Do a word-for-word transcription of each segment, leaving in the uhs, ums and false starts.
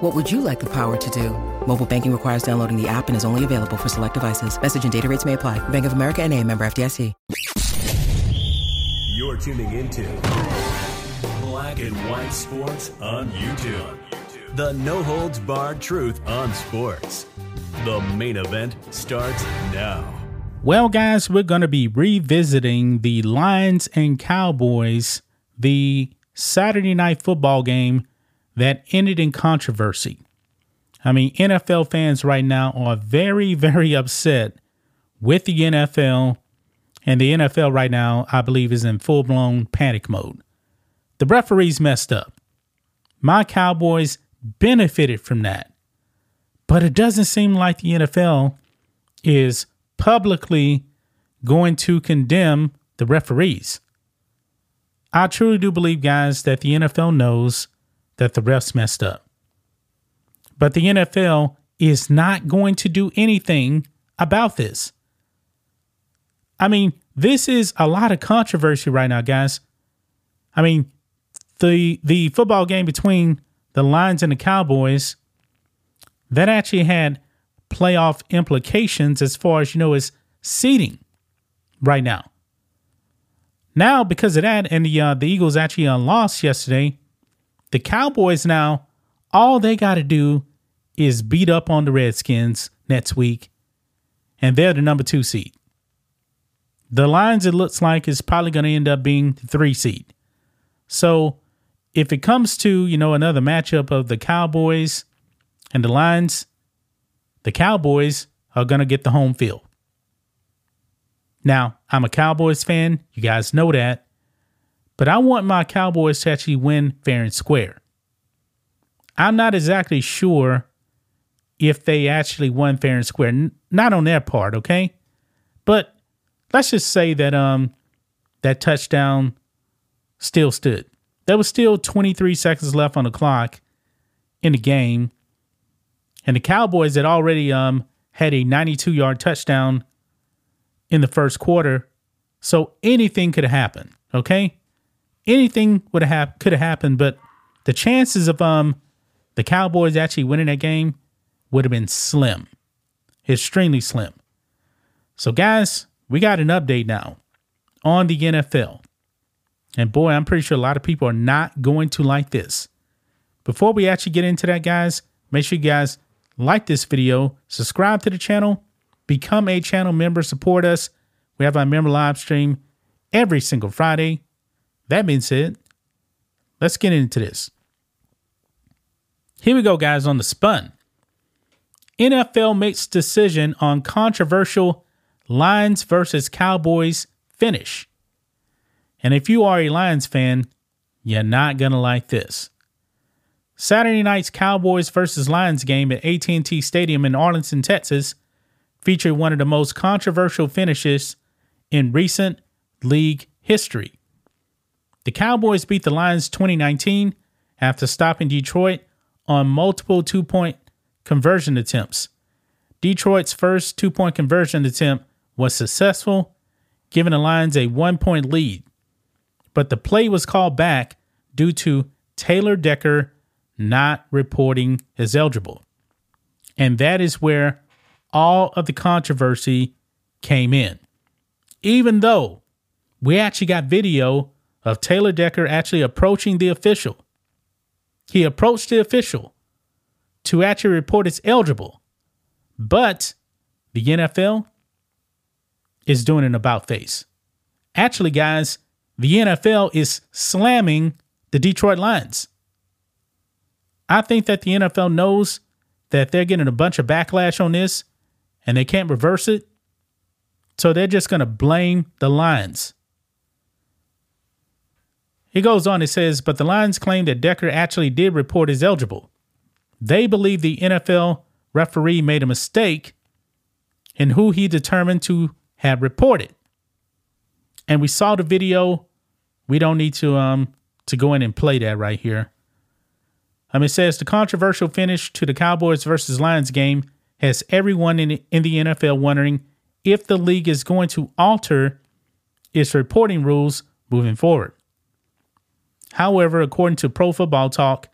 What would you like the power to do? Mobile banking requires downloading the app and is only available for select devices. Message and data rates may apply. Bank of America N A, member F D I C. You're tuning into Black and White Sports on YouTube. The no-holds-barred truth on sports. The main event starts now. Well, guys, we're going to be revisiting the Lions and Cowboys, the Saturday night football game that ended in controversy. I mean, N F L fans right now are very, very upset with the N F L, and the N F L right now, I believe, is in full-blown panic mode. The referees messed up. My Cowboys benefited from that, but it doesn't seem like the N F L is publicly going to condemn the referees. I truly do believe, guys, that the N F L knows that the refs messed up. But the N F L is not going to do anything about this. I mean, this is a lot of controversy right now, guys. I mean, the the football game between the Lions and the Cowboys, that actually had playoff implications as far as, you know, as seeding right now. Now, because of that, and the uh, the Eagles actually uh, lost yesterday, the Cowboys now, all they got to do is beat up on the Redskins next week, and they're the number two seed. The Lions, it looks like, is probably going to end up being the three seed. So if it comes to, you know, another matchup of the Cowboys and the Lions, the Cowboys are going to get the home field. Now, I'm a Cowboys fan. You guys know that. But I want my Cowboys to actually win fair and square. I'm not exactly sure if they actually won fair and square. N- not on their part, okay? But let's just say that um, that touchdown still stood. There was still twenty-three seconds left on the clock in the game. And the Cowboys had already um, had a ninety-two yard touchdown in the first quarter, so anything could have happened, okay? Anything would have hap- could have happened, but the chances of um the Cowboys actually winning that game would have been slim, extremely slim. So, guys, we got an update now on the N F L. And, boy, I'm pretty sure a lot of people are not going to like this. Before we actually get into that, guys, make sure you guys like this video, subscribe to the channel, become a channel member, support us. We have our member live stream every single Friday. That being said, let's get into this. Here we go, guys, on the spun. N F L makes decision on controversial Lions versus Cowboys finish. And if you are a Lions fan, you're not going to like this. Saturday night's Cowboys versus Lions game at A T and T Stadium in Arlington, Texas, featured one of the most controversial finishes in recent league history. The Cowboys beat the Lions twenty nineteen after stopping Detroit on multiple two-point conversion attempts. Detroit's first two-point conversion attempt was successful, giving the Lions a one-point lead. But the play was called back due to Taylor Decker not reporting as eligible. And that is where all of the controversy came in, even though we actually got video of Taylor Decker actually approaching the official. He approached the official to actually report it's eligible, but the N F L is doing an about face. Actually, guys, the N F L is slamming the Detroit Lions. I think that the N F L knows that they're getting a bunch of backlash on this and they can't reverse it. So they're just going to blame the Lions. He goes on, he says, but the Lions claim that Decker actually did report as eligible. They believe the N F L referee made a mistake in who he determined to have reported. And we saw the video. We don't need to um to go in and play that right here. Um, it says the controversial finish to the Cowboys versus Lions game has everyone in the, in the N F L wondering if the league is going to alter its reporting rules moving forward. However, according to Pro Football Talk,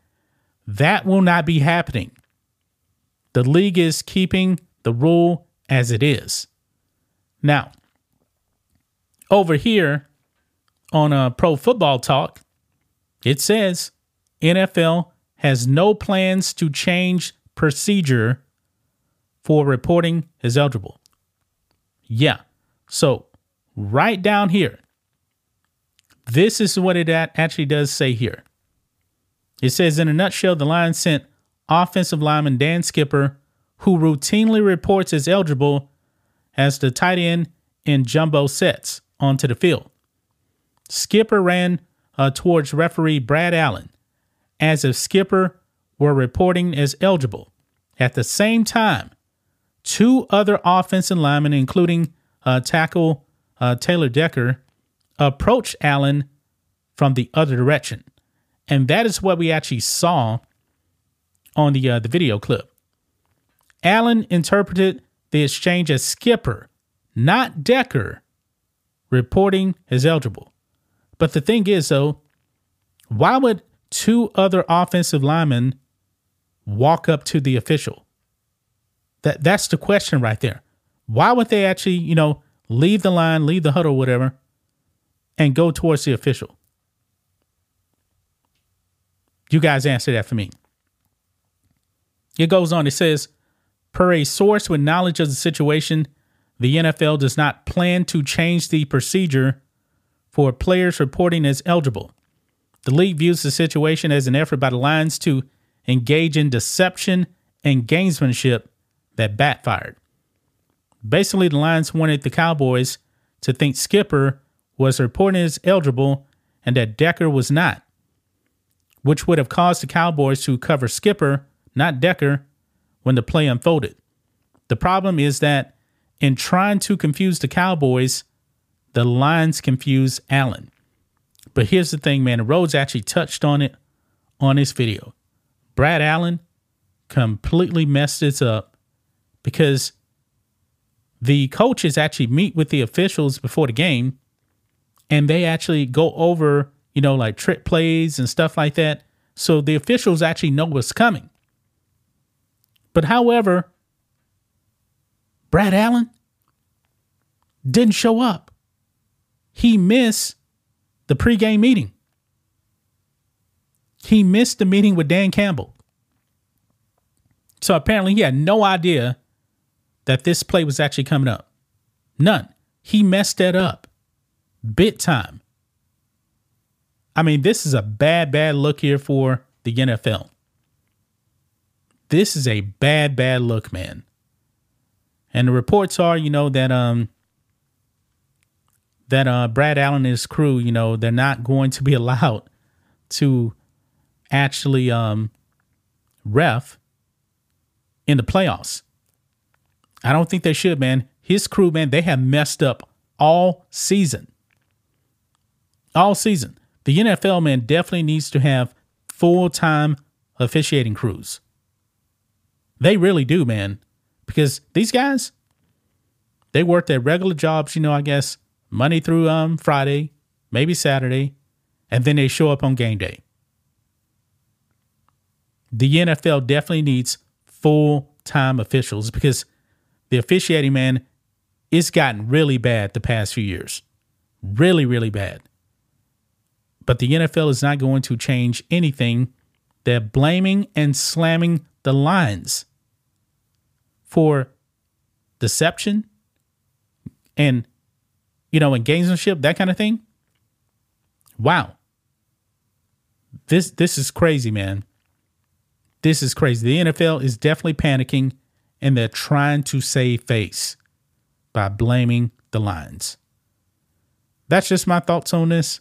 that will not be happening. The league is keeping the rule as it is. Now, over here on uh, Pro Football Talk, it says N F L has no plans to change procedure for reporting as eligible. Yeah. So right down here, this is what it actually does say here. It says, in a nutshell, the Lions sent offensive lineman Dan Skipper, who routinely reports as eligible as the tight end in jumbo sets, onto the field. Skipper ran uh, towards referee Brad Allen, as if Skipper were reporting as eligible. At the same time, two other offensive linemen, including uh, tackle uh, Taylor Decker, approached Allen from the other direction. And that is what we actually saw on the, uh, the video clip. Allen interpreted the exchange as Skipper, not Decker, reporting as eligible. But the thing is, though, why would two other offensive linemen walk up to the official? That that's the question right there. Why would they actually, you know, leave the line, leave the huddle, whatever, and go towards the official? You guys answer that for me. It goes on. It says, per a source with knowledge of the situation, the N F L does not plan to change the procedure for players reporting as eligible. The league views the situation as an effort by the Lions to engage in deception and gamesmanship that backfired. Basically, the Lions wanted the Cowboys to think Skipper was reporting as eligible and that Decker was not, which would have caused the Cowboys to cover Skipper, not Decker, when the play unfolded. The problem is that in trying to confuse the Cowboys, the Lions confused Allen. But here's the thing, man. Rhodes actually touched on it on his video. Brad Allen completely messed this up because the coaches actually meet with the officials before the game and they actually go over, you know, like trick plays and stuff like that. So the officials actually know what's coming. But however, Brad Allen didn't show up. He missed the pregame meeting. He missed the meeting with Dan Campbell. So apparently he had no idea that this play was actually coming up. None. He messed that up big time. I mean, this is a bad, bad look here for the N F L. This is a bad, bad look, man. And the reports are, you know, that um that uh, Brad Allen and his crew, you know, they're not going to be allowed to actually um ref in the playoffs. I don't think they should, man. His crew, man, they have messed up all season. All season. The N F L, man, definitely needs to have full-time officiating crews. They really do, man. Because these guys, they work their regular jobs, you know, I guess, Monday through um, Friday, maybe Saturday, and then they show up on game day. The N F L definitely needs full-time officials because the officiating, man, it's gotten really bad the past few years. Really, really bad. But the N F L is not going to change anything. They're blaming and slamming the Lions for deception and you know, and gamesmanship, that kind of thing. Wow. This this is crazy, man. This is crazy. The N F L is definitely panicking, and they're trying to save face by blaming the Lions. That's just my thoughts on this.